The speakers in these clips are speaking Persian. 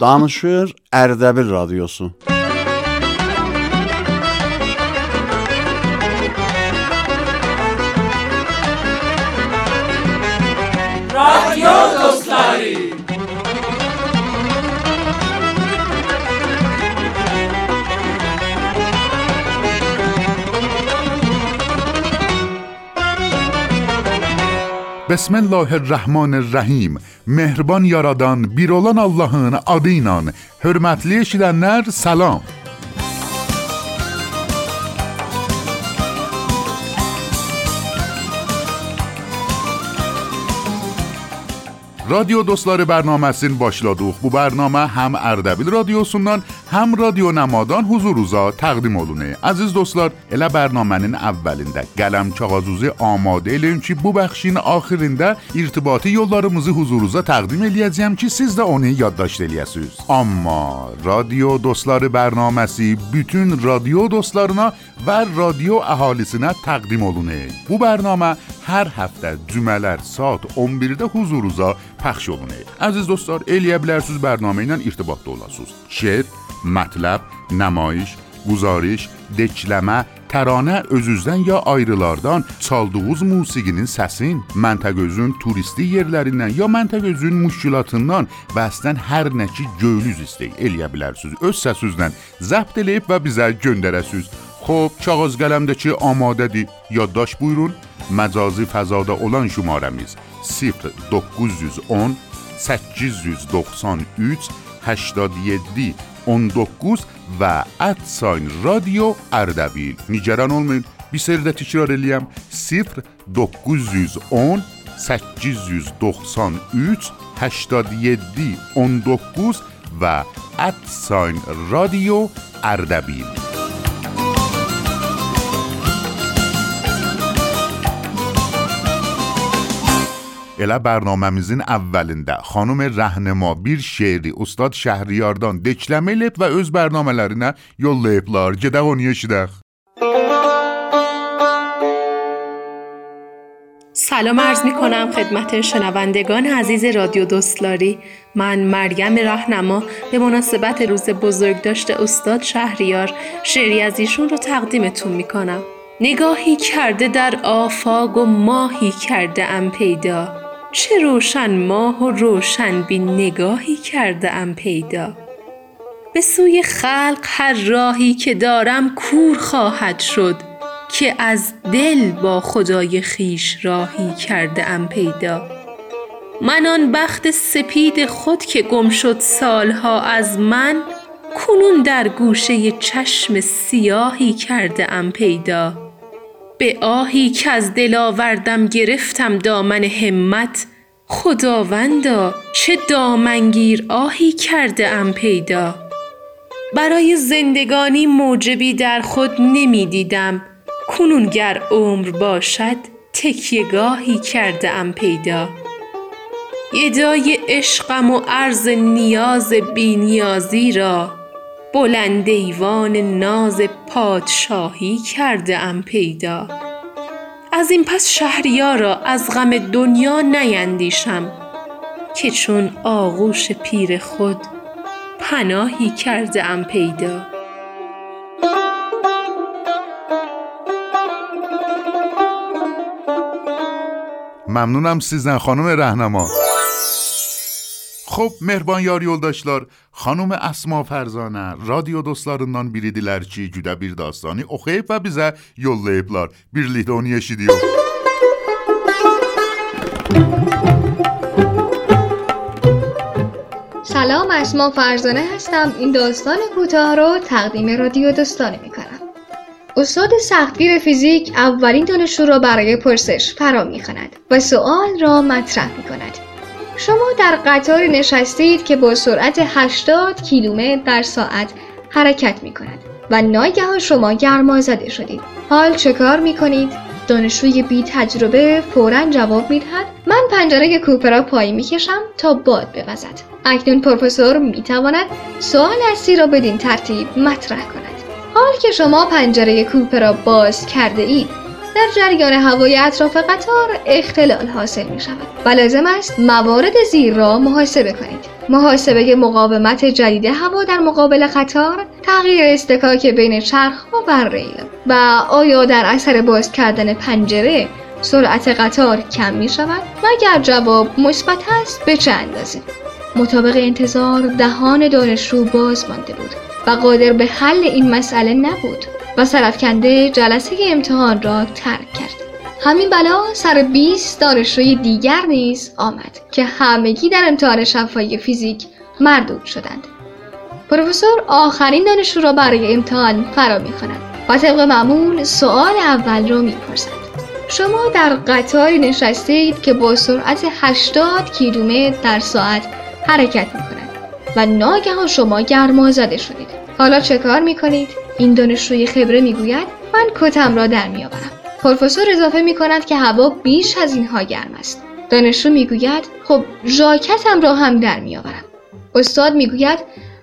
Danışır Ardabil radiosu. Radyo dostları. Bismillahirrahmanirrahim. Mehriban yaradan, bir olan Allah'ın adıyla. Hürmetli eşidənlər, salam. رادیو دوستلاری برنامه‌سین başladıq. Bu برنامه هم اردبیل رادیوسundan هم رادیو نمادان حضوروزا تقدیم olunur. Aziz dostlar, elə برنامه‌nin əvvəlində qələm kağızuzu amadə eləyin ki, bu bəxşin axirində irtibati yollarımızı huzurunuza təqdim eləyəcəm ki, siz də onu yaddaşt eləyəsiniz. Amma رادیو دوستلاری برنامه‌si bütün رادیو dostlarına və رادیو əhalisinə təqdim olunur. Bu برنامه هر هفته جمعه ساعت 11-də huzurunuza پخش olunur. Əziz dostlar, eləyə bilərsiniz برنامه ilə irtibatda olasınız. Şir, mətləb, nəmayiş, guzariş, dekləmə, tərانه özünüzdən ya ayrılardan çaldığınız musiqinin səsin, məntəqəzün turisti yerlərindən ya məntəqəzün müşkilatından və əslən hər nə ki göylüz istəy eləyə bilərsiniz. Öz səsinizlə zəbt eləyib və bizə göndərəsiniz. Xoş, kağız qələmdəki amadədir. Yaddaş buyurun. Məcazi fəzada olan şumarəmiz 0910 893 87 19 və @radioardabil. Nigeran olmayın. Bir sərdə təkrar eləyəm. 0910 893 87 19 və @radioardabil. Elə برنامه‌مizin əvvəlində xanım Rəhnəma bir şeiri Ustad Şəhriyardan dekləmə eləyib və öz bərnamələrinə yollayıblar. Gedək onu eşidək. سلام عرض می کنم خدمت شنوندگان عزیز رادیو دوستلاری. من مریم رهنما به مناسبت روز بزرگداشت استاد شهریار شعری از ایشون رو تقدیمتون می کنم. نگاهی کرده در آفاق و ماهی کرده ام پیدا، چه روشن ماه و روشن بین نگاهی کرده ام پیدا. به سوی خلق هر راهی که دارم کور خواهد شد، که از دل با خدای خویش راهی کرده ام پیدا. من آن بخت سپید خود که گم شد سالها از من، کنون در گوشه چشم سیاهی کرده ام پیدا. به آهی که از دل آوردم گرفتم دامن همت، خداوندا چه دامنگیر آهی کرده ام پیدا. برای زندگانی موجبی در خود نمی دیدم، کنون گر عمر باشد تکیه‌گاهی کرده ام پیدا. ادای عشقم و عرض نیاز بی نیازی را، بلند ایوان ناز پادشاهی کرده ام پیدا. از این پس شهریارا از غم دنیا نیندیشم، که چون آغوش پیر خود پناهی کرده ام پیدا. ممنونم سیزن خانم رهنما. خب مهربان یار yoldaşlar, خانم اسما فرزانه رادیو دوستlarından biridirlər ki, güdə bir dastanı oxuyub və bizə yollayıblar. Birlikdə onu eşidiyor. سلام، اسما فرزانه هستم. این داستان کوتاه رو تقدیم رادیو دوستان می‌کنم. استاد سختگیر فیزیک اولین دانشجو را برای پرسش فرا می‌خواند و سوال را مطرح می‌کند. شما در قطاری نشستید که با سرعت 80 کیلومتر در ساعت حرکت می کند و ناگهان شما گرمازده شدید. حال چه کار می کنید؟ دانشجوی بی تجربه فوراً جواب می دهد من پنجره کوپه را پایین می کشم تا باد بوزد. اکنون پروفسور می تواند سوال اصلی را بدین ترتیب مطرح کند. حال که شما پنجره کوپه را باز کرده اید، در جریان هوای اطراف قطار اختلال حاصل می شود و لازم است موارد زیر را محاسبه کنید. محاسبه مقاومت جدید هوا در مقابل قطار، تغییر اصطکاک بین چرخ‌ها و ریل و آیا در اثر باز کردن پنجره سرعت قطار کم می شود و اگر جواب مثبت است به چه اندازه. مطابق انتظار دهان دانشجو باز مانده بود و قادر به حل این مسئله نبود و سرافکنده جلسه امتحان را ترک کرد. همین بلا سر 20 دانشجوی دیگر نیز آمد که همگی در امتحان شفاهی فیزیک مردود شدند. پروفسور آخرین دانشجو را برای امتحان فرا می‌خواند و طبق معمول سوال اول را می‌پرسد. شما در قطاری نشستید که با سرعت 80 کیلومتر در ساعت حرکت می‌کند و ناگهان شما گرمازده شدید. حالا چه کار می‌کنید؟ این دانشجوی خبره می‌گوید من کتم را در می‌آورم. پروفسور اضافه می‌کند که هوا بیش از اینها گرم است. دانشجو می‌گوید خب ژاکتم را هم در می‌آورم. استاد می‌گوید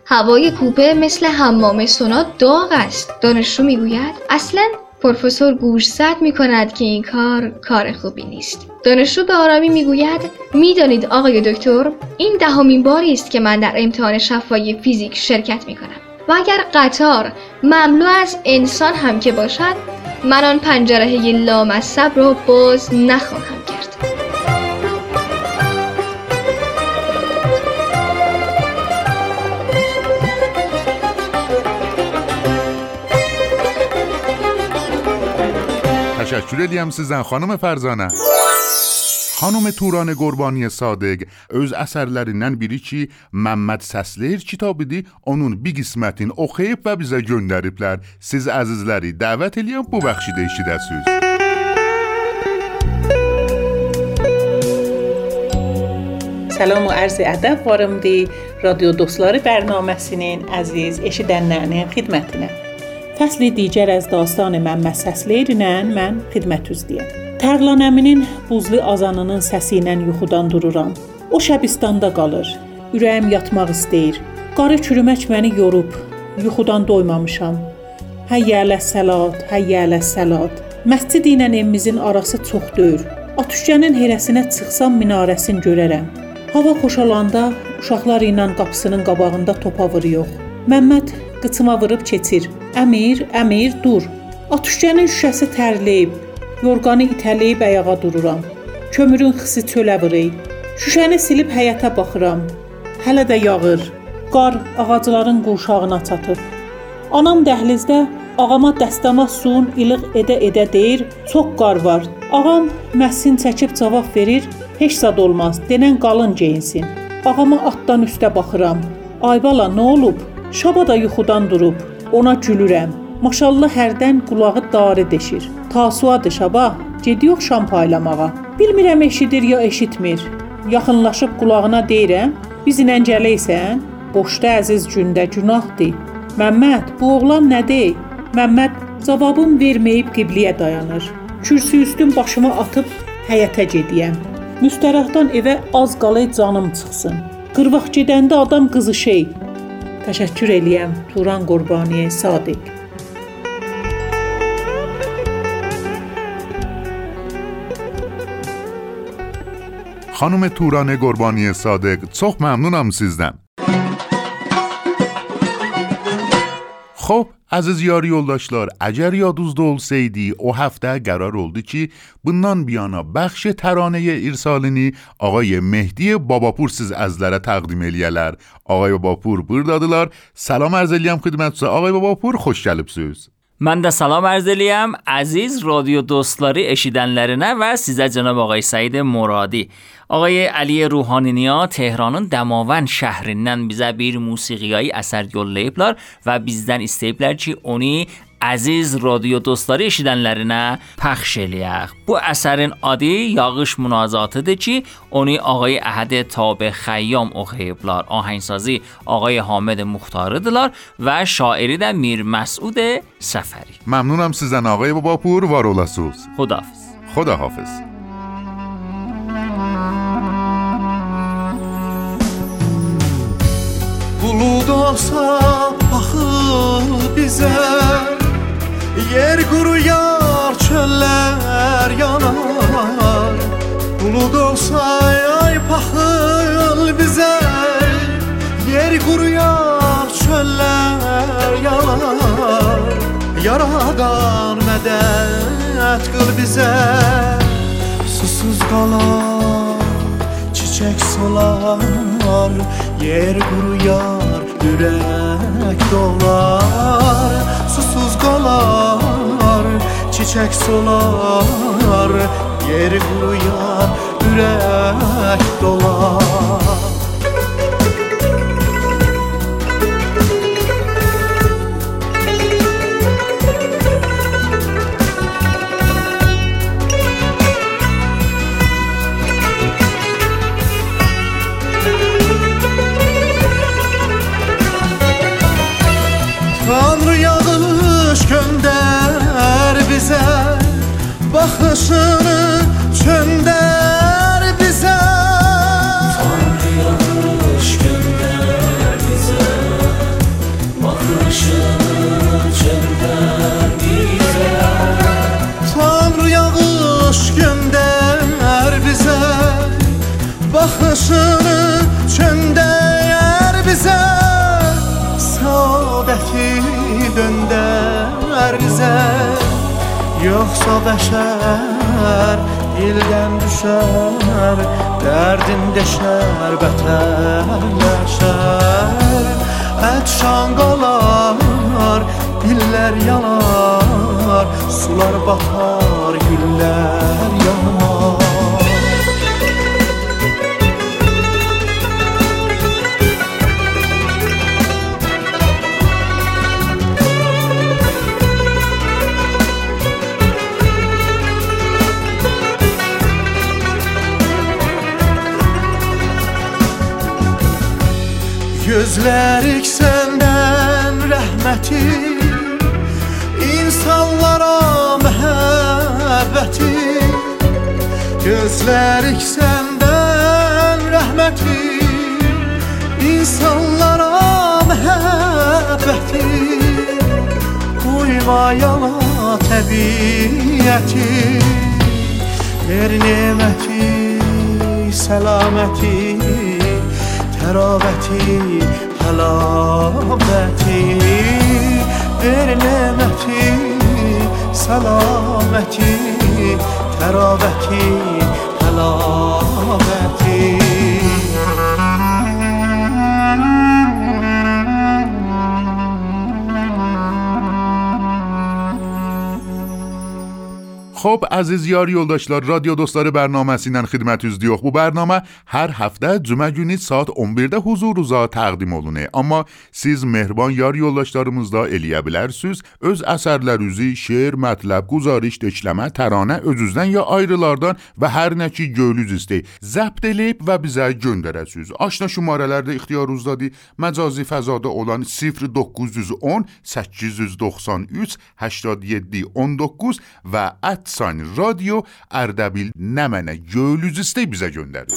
هوای کوپه مثل حمام سونا داغ است. دانشجو می‌گوید اصلاً. پروفسور گوشزد می‌کند که این کار خوبی نیست. دانشجو به آرامی می‌گوید می‌دانید آقای دکتر، این دهمین باری است که من در امتحان شفاهی فیزیک شرکت می‌کنم و اگر قطار مملو از انسان هم که باشد، من آن پنجره‌ی لامصب را باز نخواهم کرد. تشکر دیم سیزن خانم فرزانه. خانم توران قربانی صادق öz əsərlərindən biri ki, Məmməd Səsləyir kitabidir. Onun bir qismətini oxuyub və bizə göndəriblər. Siz əzizləri dəvət eləyəm bu bəxşidə eşidəsiniz. Salam və arz ədəb varımdır. Radyo Dostları bərnaməsinin əziz eşidənlərinin xidmətinə. فصل دیگر از داستان ممد səsləyirlə من خدمت üzləyəm. Tərlanəminin buzlu azanının səsi ilə yuxudan dururam. O Şəbistanda qalır. Ürəyim yatmaq istəyir. Qarı çürümək məni yorub. Yuxudan doymamışam. Həyyələs-səlat. Məscid ilə evimizin arası çox döyür. Atüşkənin herəsinə çıxsam minarəsini görərəm. Hava xoşalanda uşaqlar ilə qapısının qabağında topa vururuq. Məmməd qıçıma vurub keçir. Əmir, dur. Atüşkənin şüşəsi tərləyib, yorğanı itələyib ayağa dururam. Kömürün xisi çölə vurur. Şüşəni silib həyətə baxıram. Hələ də yağır. Qar ağacların qurşağına çatır. Anam dəhlizdə ağama dəstəma suyun ilıq edə-edə deyir, çox qar var. Ağam məhsin çəkib cavab verir, heç zad olmaz, denən qalın geyinsin. Ağama atdan üstə baxıram. Ay bala, nə olub? Şaba da yuxudan durub. Ona gülürəm. Maşallah hərdən qulağı darı deşir. Tasuadı şaba, gediyox şampaylamağa. Bilmirəm eşidir ya eşitmir. Yaxınlaşıb qulağına deyirəm, biz inəncələysən, boşda əziz gündə günahdır. Məmməd, bu oğlan nədir? Məmməd cavabım verməyib qibliyə dayanır. Kürsü üstün başıma atıb həyətə gediyəm. Müstərahdan evə az qalay canım çıxsın. Qırvaq gedəndə adam qızışır. تشکر الیم توران قربانی صادق. خانم توران قربانی صادق çox ممنونم sizdən. خب عزیز یاری yoldaşlar, اگر یادوزده olsaydi o هفته قرار oldu ki bundan bir yana بخش ترانه ارسالینی آقای مهدی باباپور siz əzizlərə təqdim eləyələr. آقای باباپور buradadılar. Salam arz eləyəm xidmətçisə. آقای باباپور xoş gəlibsiz. من ده سلام عرض الیم عزیز رادیو دوستلاری اشیدنلرینه و سیزه جناب آقای سعید مرادی. آقای علی روحانی نیا تهرانın Dəmavənd şəhrindən bizə bir musiqiyi əsər yollayıblar və bizdən istəyiblər ki, onu عزیز رادیو دوستلاری اشیدنلرینه پخش eləyək. Bu əsərin adı Yağış Münazatıdır ki, onu آقای Əhəd Tabe Xəyyam oxuyublar. Ahəngsazi آقای حامد Muxtarıdılar və şairi də Mir Məsud Səfəri. ممنونم sizdən آقای باباپور var olasınız. Xudahafiz. Xudahafiz. Buludansa baxır bizə yer quruyar çöllər Güller yanar, bulut olsa ay pahıl bize. Yer kuruyor, çöller yanar, yaradan medet kıl bize. Susuz kalan çiçek solar, yer kuruyor, yürek dolar. Susuz kalar, çiçek solar, yer kuruyor, yürek dolar. Bakışını gönder bize, Tanrı yanlış gönder bize. Bakışını gönder bize, Tanrı yanlış gönder bize. Bakışını gönder bize, saadeti döndər bize. Yoxsa bəşər dildən düşər, dərdim deşər, bətərləşər. Ətşan qalar, dillər yanar, sular bahar, güllər yanar. Gözlerik senden rahmeti, insanlara mehabbeti. Gözlerik senden rahmeti, insanlara mehabbeti. Koyma yana təbiyyəti, ver nimeti, selameti. Təravəti, həlaməti, ver nəməti, salaməti. Təravəti, həlaməti. خب عزیز یار یولداشلار، رادیو دوستلاری برنامه‌سینن خدمت üzlüyor. Bu برنامه هر هفته cuma günü saat 11-də huzurunuza təqdim olunur. Amma siz mehriban yar yoldaşlarımızla eləyə bilərsiz. Öz əsərlərinizi şeir, mətləb, guzariş, döşləmə, təranə, özünüzdən ya ayrılardan və hər nə ki gönlünüz istəyir, zəbt eləyib və bizə göndərəsiz. Aşna şumarələr də ixtiyarınızdadır. Məcazi fəzada olan 0910 893 87 19 və @ رادیو اردبیل نمنه گولوزیسته بیزه گندرد.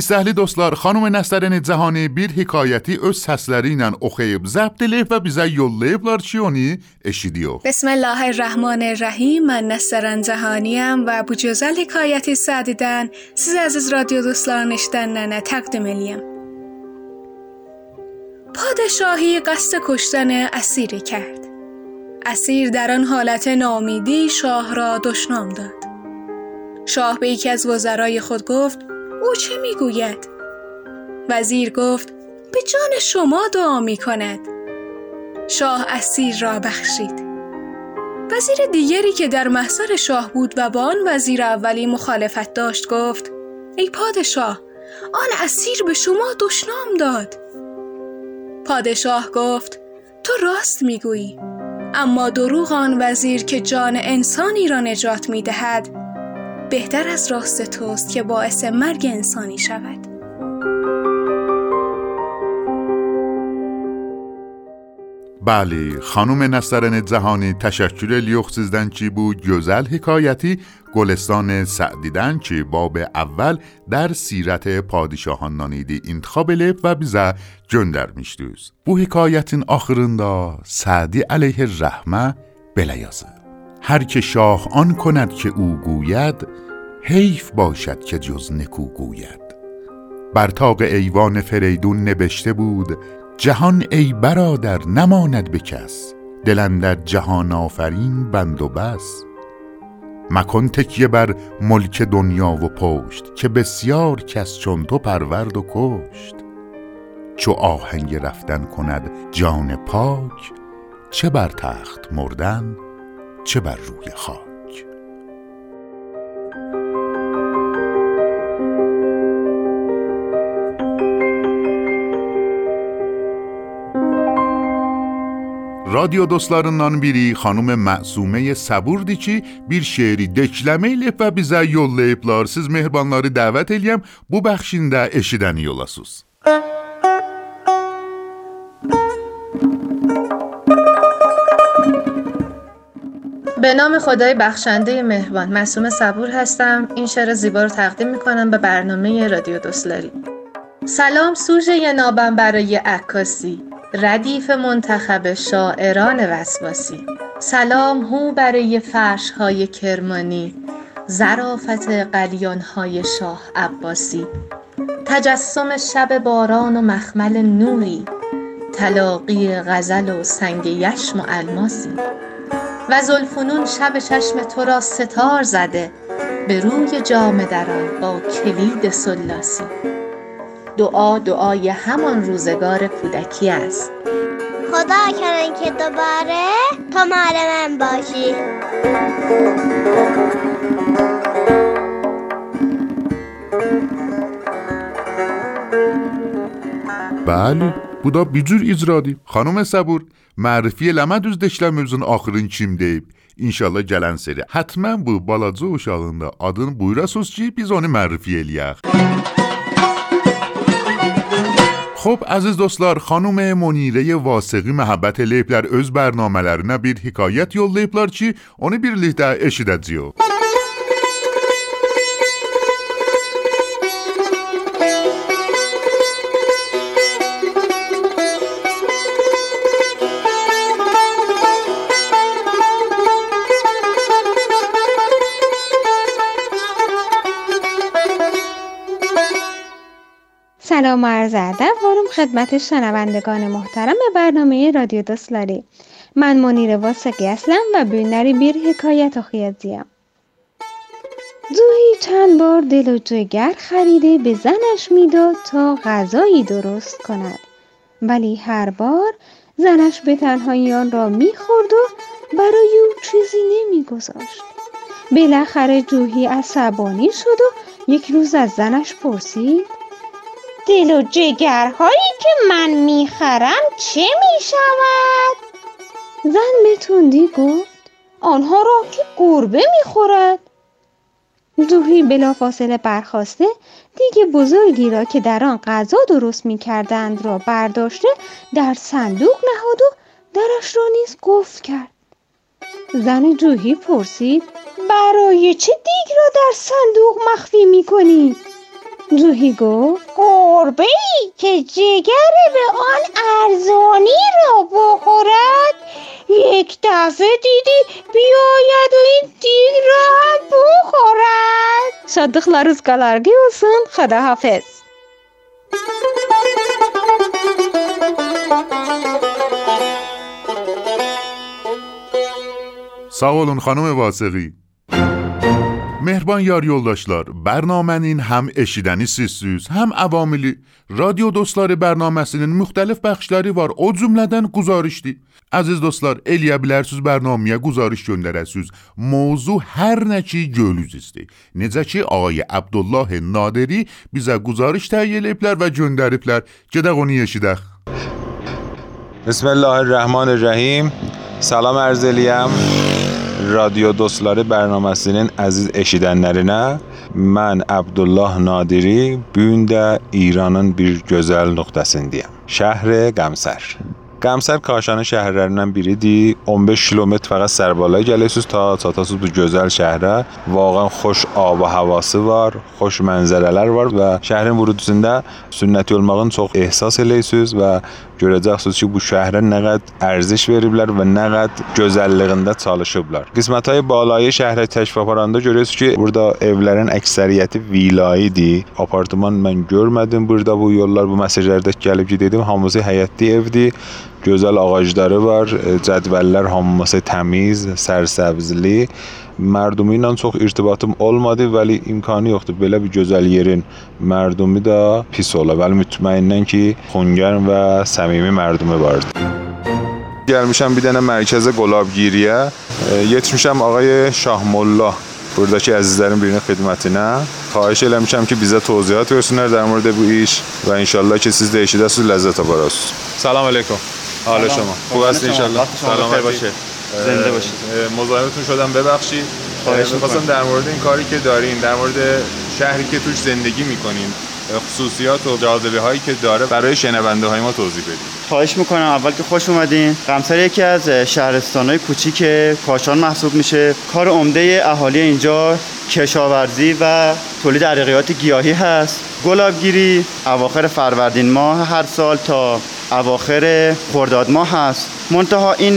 İstəhli dostlar, xanım Nəsrəni Cəhani bir hekayəti öz səsləri ilə oxuyub, zəbt edib və bizə yollayıblar ki, onu eşidiyox. Bismillahirrahmanirrahim. Mən Nəsrən Cəhaniyəm və bu gözəl hekayəti Saedidən siz əziz radyo dostlarının eşidənlərinə təqdim eləyəm. پادشاهی قصد کشتن اسیری کرد. اسیر در آن حالت ناامیدی شاه را دشنام داد. شاه به یکی از وزرای خود گفت: او چه میگوید؟ وزیر گفت: به جان شما دعا میکند. شاه اسیر را بخشید. وزیر دیگری که در محضر شاه بود و با آن وزیر اولی مخالفت داشت گفت: ای پادشاه، آن اسیر به شما دشنام داد. پادشاه گفت: تو راست میگویی. اما دروغ آن وزیر که جان انسانی را نجات می دهد بهتر از راست توست که باعث مرگ انسانی شود. بله خانم نصرن جهانی تشکر الیوخ سیزدن کی بو گزل حکایتی گلستان سعدیدن که باب اول در سیرت پادشاهانانیدی انتخاب الیب و بیزه گندرمیشدیز. Bu hekayetin axırında Sədi əleyhir rəhmə belə yazıb: هر که شاه آن کند که او گوید، حیف باشد که جز نکو گوید. بر طاق ایوان فریدون نبشته بود: جهان ای برادر نماند به کس، دل اندر جهان آفرین بند و بس. مکن تکیه بر ملک دنیا و پشت، که بسیار کس چون تو پرورد و کشت. چو آهنگ رفتن کند جان پاک، چه بر تخت مردن چه بر روی خاک. رادیو دوستlarından biri xanım Məsumə Səburddur ki, bir şeiri dəkləmə ilə və bizə yollayıblar. Siz mehribanları dəvət eləyəm, bu bəxşində eşidəni yolasınız. به نام خدای بخشنده مهربان. معصومه صبور هستم. این شعر زیبا رو تقدیم می‌کنم به برنامه رادیو دوستلاری. سلام سوژه نابم برای عکاسی، ردیف منتخب شاعران وسواسی. سلام هو برای فرش‌های کرمانی، ظرافت قلیان‌های شاه عباسی. تجسم شب باران و مخمل نوری، تلاقی غزل و سنگ یشم و الماسی. و زلفنون شب چشم تو را ستار زده، به روی جام دران با کلید سلاسی. دعا دعای همان روزگار کودکی است. خدا کنن که دوباره تو مال من باشی. بله، bu da bir cür icradır. Xanım Səbur, Mərifiyyə Ləmədüz dəkilən mövzunun axırını kim deyib? İnşallah gələn seri həttmən bu balaca uşağında adını buyurasınız ki, biz onu mərifiyyə eləyək. Xob, əziz dostlar, xanım Monirəyə Vasıqi məhəbbət eləyiblər. Öz bərnamələrinə bir hikayət yollayıblar ki, onu birlikdə eşidəcəyik. سلام عرض ادب وارم خدمت شنوندگان محترم برنامه رادیو دوستلاری. من منیر واسقی هستم و بینری بیر حکایت و خیزیم. زوهی چند بار دل و جگر خریده به زنش میداد تا غذایی درست کند، ولی هر بار زنش به تنهایی آن را میخورد و برای او چیزی نمیگذاشت. بالاخره جوهی عصبانی شد و یک روز از زنش پرسید: دل و جگرهایی که من میخرم چه میشود؟ زن به تندی گفت: آنها را که گربه میخورد. جوهی بلافاصله برخاسته، دیگ بزرگی را که در آن غذا درست میکردند را برداشته در صندوق نهاد و درش را نیز قفل کرد. زن جوهی پرسید: برای چه دیگ را در صندوق مخفی میکنی؟ جوهی گفت: گربه‌ای که جگر به آن ارزانی را بخورد، یک دفعه دیدی بیاید و این دیگ را هم بخورد. صادقlarınız qalarqi olsun. Xuda hafiz. Sağ olun xanım Vasıqi. مهربان یار یولداشلار، برنامه‌نین هم eşidəni sizsiz, هم avamili. رادیو دوستلاری برنامه‌sinin müxtəlif bəxşləri var. O cümlədən güzarişdir. Əziz dostlar, eləyə bilərsiz برنامه‌yə güzariş göndərəsiz. Mövzu hər nə ki gölüzüzdür. Necə ki ağay Abdullah Nadiri bizə güzariş təyin ediblər və göndəriblər. Gedək onu eşidək. بسم الله الرحمن الرحیم. سلام عرض eləyəm. رادیو دوستلاری برنامه‌sinin əziz eşidənlərinə. Mən Abdullah Nadiri bu gün də İranın bir gözəl nöqtəsindəyəm. Şəhər Qamsar. قمصر کاشان şəhərlərindən biridir. 15 kilometr faqat Sərbala gələsiz ta bu gözəl şəhərə. Vaqəən xoş ab və havası var, xoş mənzərələr var və şəhərin vurudusunda sünnəti olmağın çox ehsas eləyəsiz və görəcəksiniz ki bu şəhərə nə qədər ərziş veriblər və nə qədər gözəlliyində çalışıblar. Qismətay balayı şəhərə təşrif aparanda görürsüz ki burada evlərin əksəriyyəti vilayədir. Apartman mən görmədim burada bu yollar bu məsajlarda gəlib ki dedim hamısı həyətli evdir. Gözəl ağacları var, cədvəllər hamısı təmiz, sərsəbzli. Mərdumi ilə çox irtibatım olmadı, vəli imkanı yoxdur. Belə bir gözəl yerin mərdumi də pis ola. Vəli mütməindən ki, xungar və səmimi mərdumi vardı. Gəlmişəm bir dənə mərkəzə qolabgiriyə. Yetmişəm ağay Şahmolla. Buradakı əzizlərin birinin xidmətinə. Xahiş eləmişəm ki, bizə tövziyat versinlər در مورد bu iş və inşallah ki, siz də eşidəsiniz, ləzzət aparasınız. Salam aleykum. حال شما. خوب هستین ان شاء الله. سلامت باشید. زنده باشید. مزاحمتون شدم ببخشید. خواهش می‌کنم در مورد این کاری که دارین، در مورد شهری که توش زندگی می‌کنین، خصوصیات و جاذبه‌هایی که داره برای شنونده‌های ما توضیح بدید. خواهش می‌کنم. اول که خوش اومدین. قمصر یکی از شهرستان‌های کوچیک کاشان محسوب میشه. کار عمده اهالی اینجا کشاورزی و تولید ادویه‌های گیاهی هست. گلابگیری اواخر فروردین ماه هر سال تا اواخر خرداد ماه هست. منتها این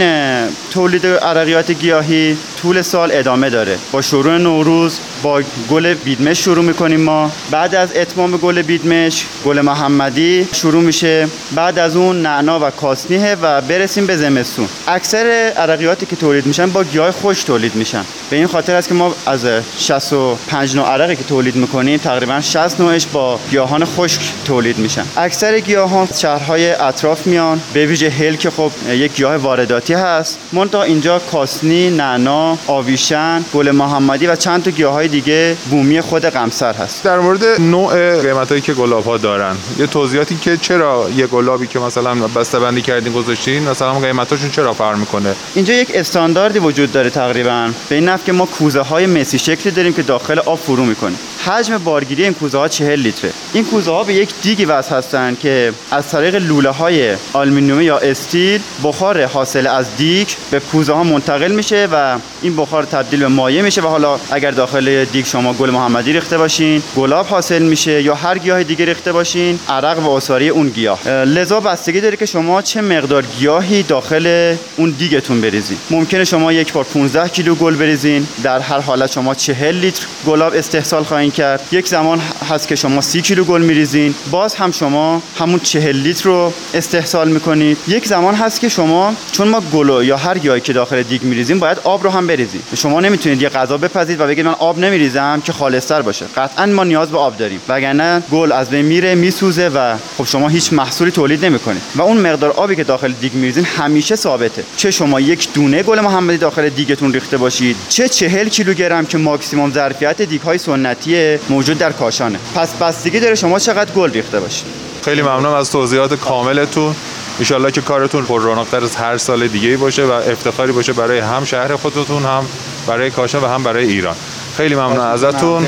تولید ادویه‌های گیاهی طول سال ادامه داره. با شروع نوروز با گل بیدمش شروع می‌کنیم ما. بعد از اتمام گل بیدمش گل محمدی شروع میشه. بعد از اون نعنا و کاسنیه و برسیم به زمستون. اکثر ادویه‌هایی که تولید میشن با گیاه خوش تولید میشن. به این خاطر است که ما از 65 نوع ادویه که تولید می‌کنیم تقریباً 60 نوعش با گیاهان خشک تولید میشن. اکثر گیاهان شهرهای اطراف میان به ویژه هل که خب یک گیاه وارداتی هست. منتها اینجا کاسنی، نعنا، آویشن، گل محمدی و چند تا گیاهای دیگه بومی خود قمصر هست. در مورد نوع قیمتایی که گلاب‌ها دارن یه توضیحاتی که چرا یه گلابی که مثلا بسته‌بندی کردین گذاشتین مثلا قیمتاشون چرا فرق می‌کنه؟ اینجا یک استانداردی وجود داره تقریباً به این نفع که ما کوزه‌های مسی شکلی داریم که داخل آب فرو می‌کنه. حجم بارگیری این کوزه‌ها 40 لیتره. این کوزه‌ها به یک دیگی وصل هستن که از طریق لوله‌های آلومینیوم یا استیل بخار حاصل از دیگ به کوزه‌ها منتقل میشه و این بخار تبدیل به مایع میشه و حالا اگر داخل دیگ شما گل محمدی ریخته باشین گلاب حاصل میشه یا هر گیاه دیگه ریخته باشین عرق و عصاره اون گیاه. لذا بستگی داره که شما چه مقدار گیاهی داخل اون دیگتون بریزین. ممکنه شما یک بار 15 کیلو گل بریزین، در هر حالت شما 40 لیتر گلاب استحصال خواهید کرد. یک زمان هست که شما 30 کیلو گل میریزین، باز هم شما همون 40 لیتر رو استحصال میکنید. یک زمان هست که شما چون ما گل یا هر گیاهی که داخل دیگ میریزیم باید آب رو هم بریزید. شما نمیتونید یه غذا بپزید و بگید من آب نمیریزم که خالص‌تر باشه. قطعاً ما نیاز به آب داریم وگرنه گل از بین میره، میسوزه و خب شما هیچ محصولی تولید نمیکنید. و اون مقدار آبی که داخل دیگ میریزین همیشه ثابته. چه شما یک دونه گل محمدی داخل دیگتون ریخته باشید، چه 40 کیلوگرم که ماکسیمم ظرفیت دیگ‌های سنتی موجود در کاشانه. پس بستگی داره شما چقدر گل ریخته باشید. خیلی ممنونم از توضیحات کاملتون. انشالله که کارتون پر رونق‌تر از هر سال دیگه‌ای باشه و افتخاری باشه برای هم شهر خودتون، هم برای کاشان و هم برای ایران. خیلی ممنون ازتون.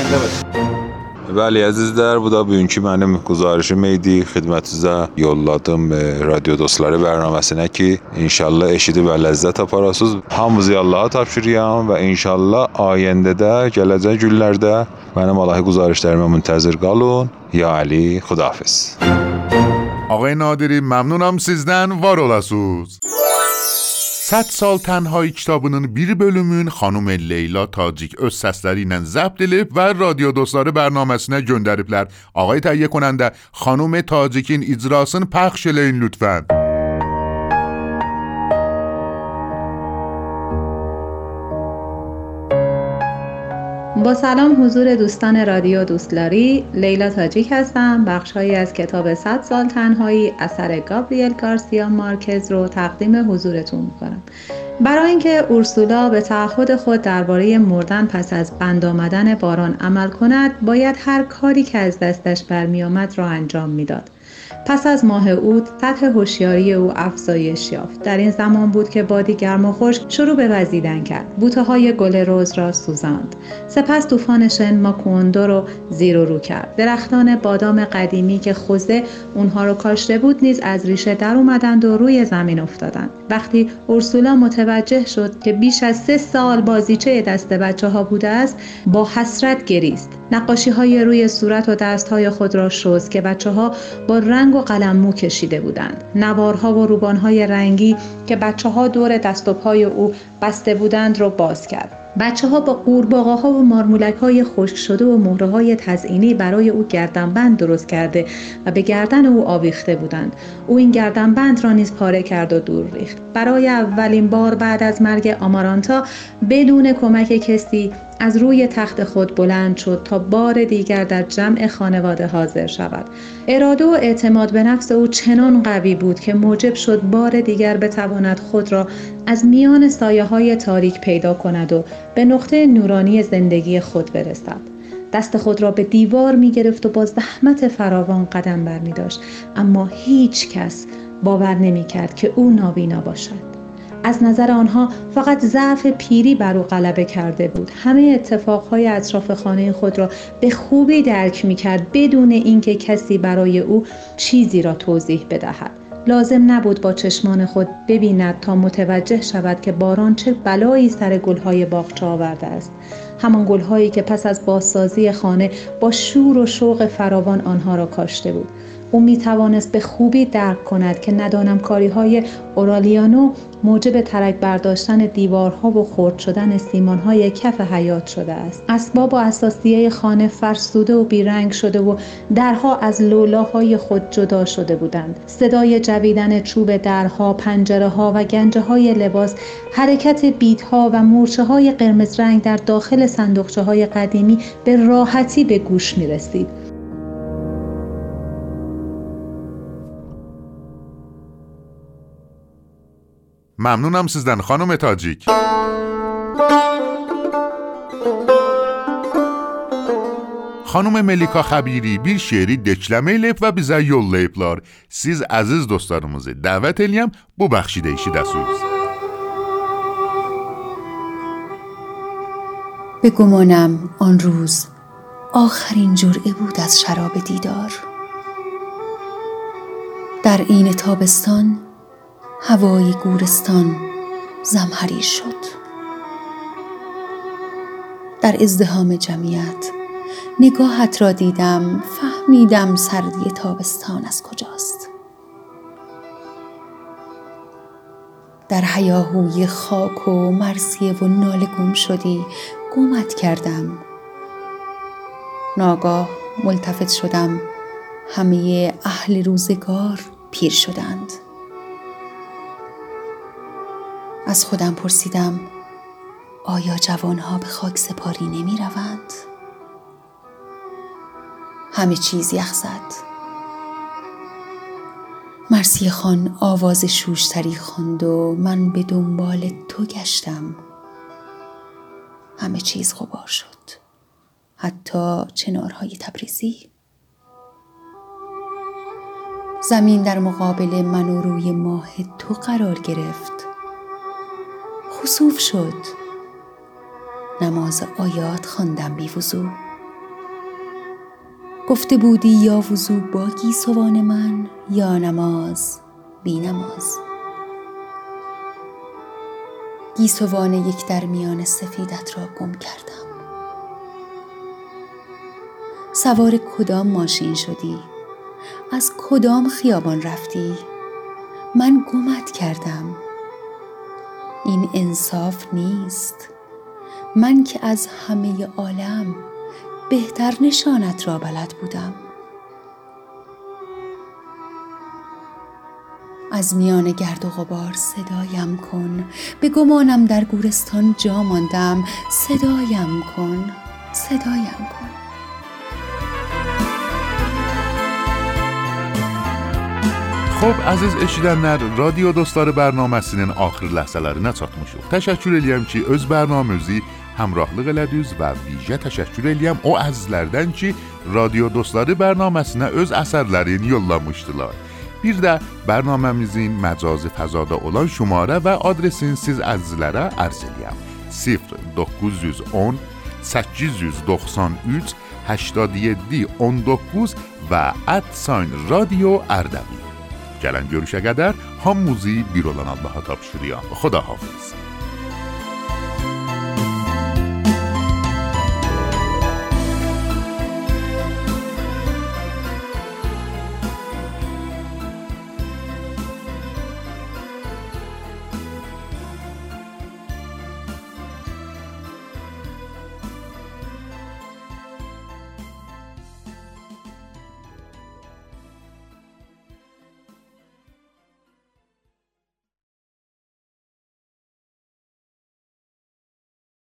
ولی عزیزدار bu da bugünkü mənim güzarışım idi. Xidmətinizə yolladım Radyo Dostları proqramına ki, inşallah eşidi və ləzzət aparasınız. Hamınızı Allaha tapşırıram və inşallah ayəndədə gələcək günlərdə mənim Allahi güzarışlarımı müntəzir qalın. Ya Ali, xudahafiz. آقای نادری ممنونم سیزدن وارولاصوز. 100 سال تنهایی kitabının bir bölümün xanım Leyla Tacik öz səsləri ilə zəbt edilib və Radyo Dostları proqramına göndəriblər. Ağay təhiyyə konəndə xanım Tacikin icrasını pəxş eləyin lütfən. با سلام حضور دوستان رادیو دوستلاری، لیلا تاجیک هستم. بخش‌هایی از کتاب 100 سال تنهایی اثر گابریل گارسیا مارکز رو تقدیم حضورتون می‌کنم. برای اینکه اورسولا به تعهد خود درباره مردن پس از بند آمدن باران عمل کند، باید هر کاری که از دستش برمی‌آمد را انجام می‌داد. پس از ماه اوت سطح هوشیاری او افزایش یافت. در این زمان بود که بادی گرم و خشک شروع به وزیدن کرد. بوته‌های گل رز را سوزاند. سپس طوفان شن ماکوندو را زیر و رو کرد. درختان بادام قدیمی که خوزه اونها رو کاشته بود نیز از ریشه در اومدند و روی زمین افتادند. وقتی اورسولا متوجه شد که بیش از 3 سال بازیچه دست بچه‌ها بوده است، با حسرت گریست. نقاشی‌های روی صورت و دست‌های خود را شست که بچه‌ها با رنگ و قلم مو کشیده بودند. نوارها و روبان‌های رنگی که بچه‌ها دور دست و پای او بسته بودند را باز کرد. بچه‌ها با قورباغه‌ها و مارمولک‌های خشک شده و مهره‌های تزئینی برای او گردنبند درست کرده و به گردن او آویخته بودند. او این گردنبند را نیز پاره کرد و دور ریخت. برای اولین بار بعد از مرگ آمارانتا بدون کمک کسی از روی تخت خود بلند شد تا بار دیگر در جمع خانواده حاضر شود. اراده و اعتماد به نفس او چنان قوی بود که موجب شد بار دیگر بتواند خود را از میان سایه‌های تاریک پیدا کند و به نقطه نورانی زندگی خود برسد. دست خود را به دیوار می گرفت و با زحمت فراوان قدم بر می داشت، اما هیچ کس باور نمی کرد که او نابینا باشد. از نظر آنها فقط ضعف پیری بر او غلبه کرده بود. همه اتفاقهای اطراف خانه خود را به خوبی درک می کرد بدون اینکه کسی برای او چیزی را توضیح بدهد. لازم نبود با چشمان خود ببیند تا متوجه شود که باران چه بلایی سر گلهای باغچه آورده است. همان گلهایی که پس از بازسازی خانه با شور و شوق فراوان آنها را کاشته بود. او می توانست به خوبی درک کند که ندانم کاریهای اورلیانو موجب ترک برداشتن دیوارها و خرد شدن سیمانهای کف حیات شده است. اسباب و اساسیه خانه فرسوده و بیرنگ شده و درها از لولاهای خود جدا شده بودند. صدای جویدن چوب درها، پنجره‌ها و گنجه‌های لباس، حرکت بیت‌ها و مورچه‌های قرمز رنگ در داخل صندوقچه‌های قدیمی به راحتی به گوش می‌رسید. ممنونم سیزدن خانم تاجیک. خانم ملیکا خبیری bir şeiri deklemeyle ve bize yollayıplar. Siz aziz dostlarımızı davet eləyəm bu bəxşidə eşidəsiniz. به گمانم آن روز آخرین جرعه بود از شراب دیدار. در این تابستان هوای گورستان زمهریر شد. در ازدحام جمعیت نگاهت را دیدم، فهمیدم سردی تابستان از کجاست. در هیاهوی خاک و مرثیه و ناله گم شدی، گمت کردم. ناگاه ملتفت شدم، همه اهل روزگار پیر شدند. از خودم پرسیدم آیا جوانها به خاک سپاری نمی روند؟ همه چیز یخ زد. مرثیه خان آواز شوشتری خواند و من به دنبال تو گشتم. همه چیز غبار شد، حتی چنارهای تبریزی. زمین در مقابل من و روی ماه تو قرار گرفت. خسوف شد. نماز آیات خواندم بی وضو. گفته بودی یا وضو با گیسوان من یا نماز بی نماز. گیسوان یک درمیان سفیدت را گم کردم. سوار کدام ماشین شدی؟ از کدام خیابان رفتی؟ من گمت کردم. این انصاف نیست. من که از همه عالم بهتر نشانت را بلد بودم. از میان گرد و غبار صدایم کن. به گمانم در گورستان جا ماندم. صدایم کن، صدایم کن. خب عزیز eşidənlər, Radiyo Dostları bərnaməsinin axır ləhzələrinə çatmışıq. Təşəkkür edirəm ki, öz bərnaməmizi hamrohlig'ilar yuz va vija tashakkur eliyam o azizlardanki Radyo Dostları bərnaməsinə öz əsərlərini yollamışdılar. Bir də bərnaməmizin məcazi fəzada olan şumarə və adresini siz əzizlərə ərz eliyəm. 0910 893 87 19 və @radioardabil. Gələn görüşə qədər hamımızı bir olan Allaha tapşırıyam. Xuda hafiz.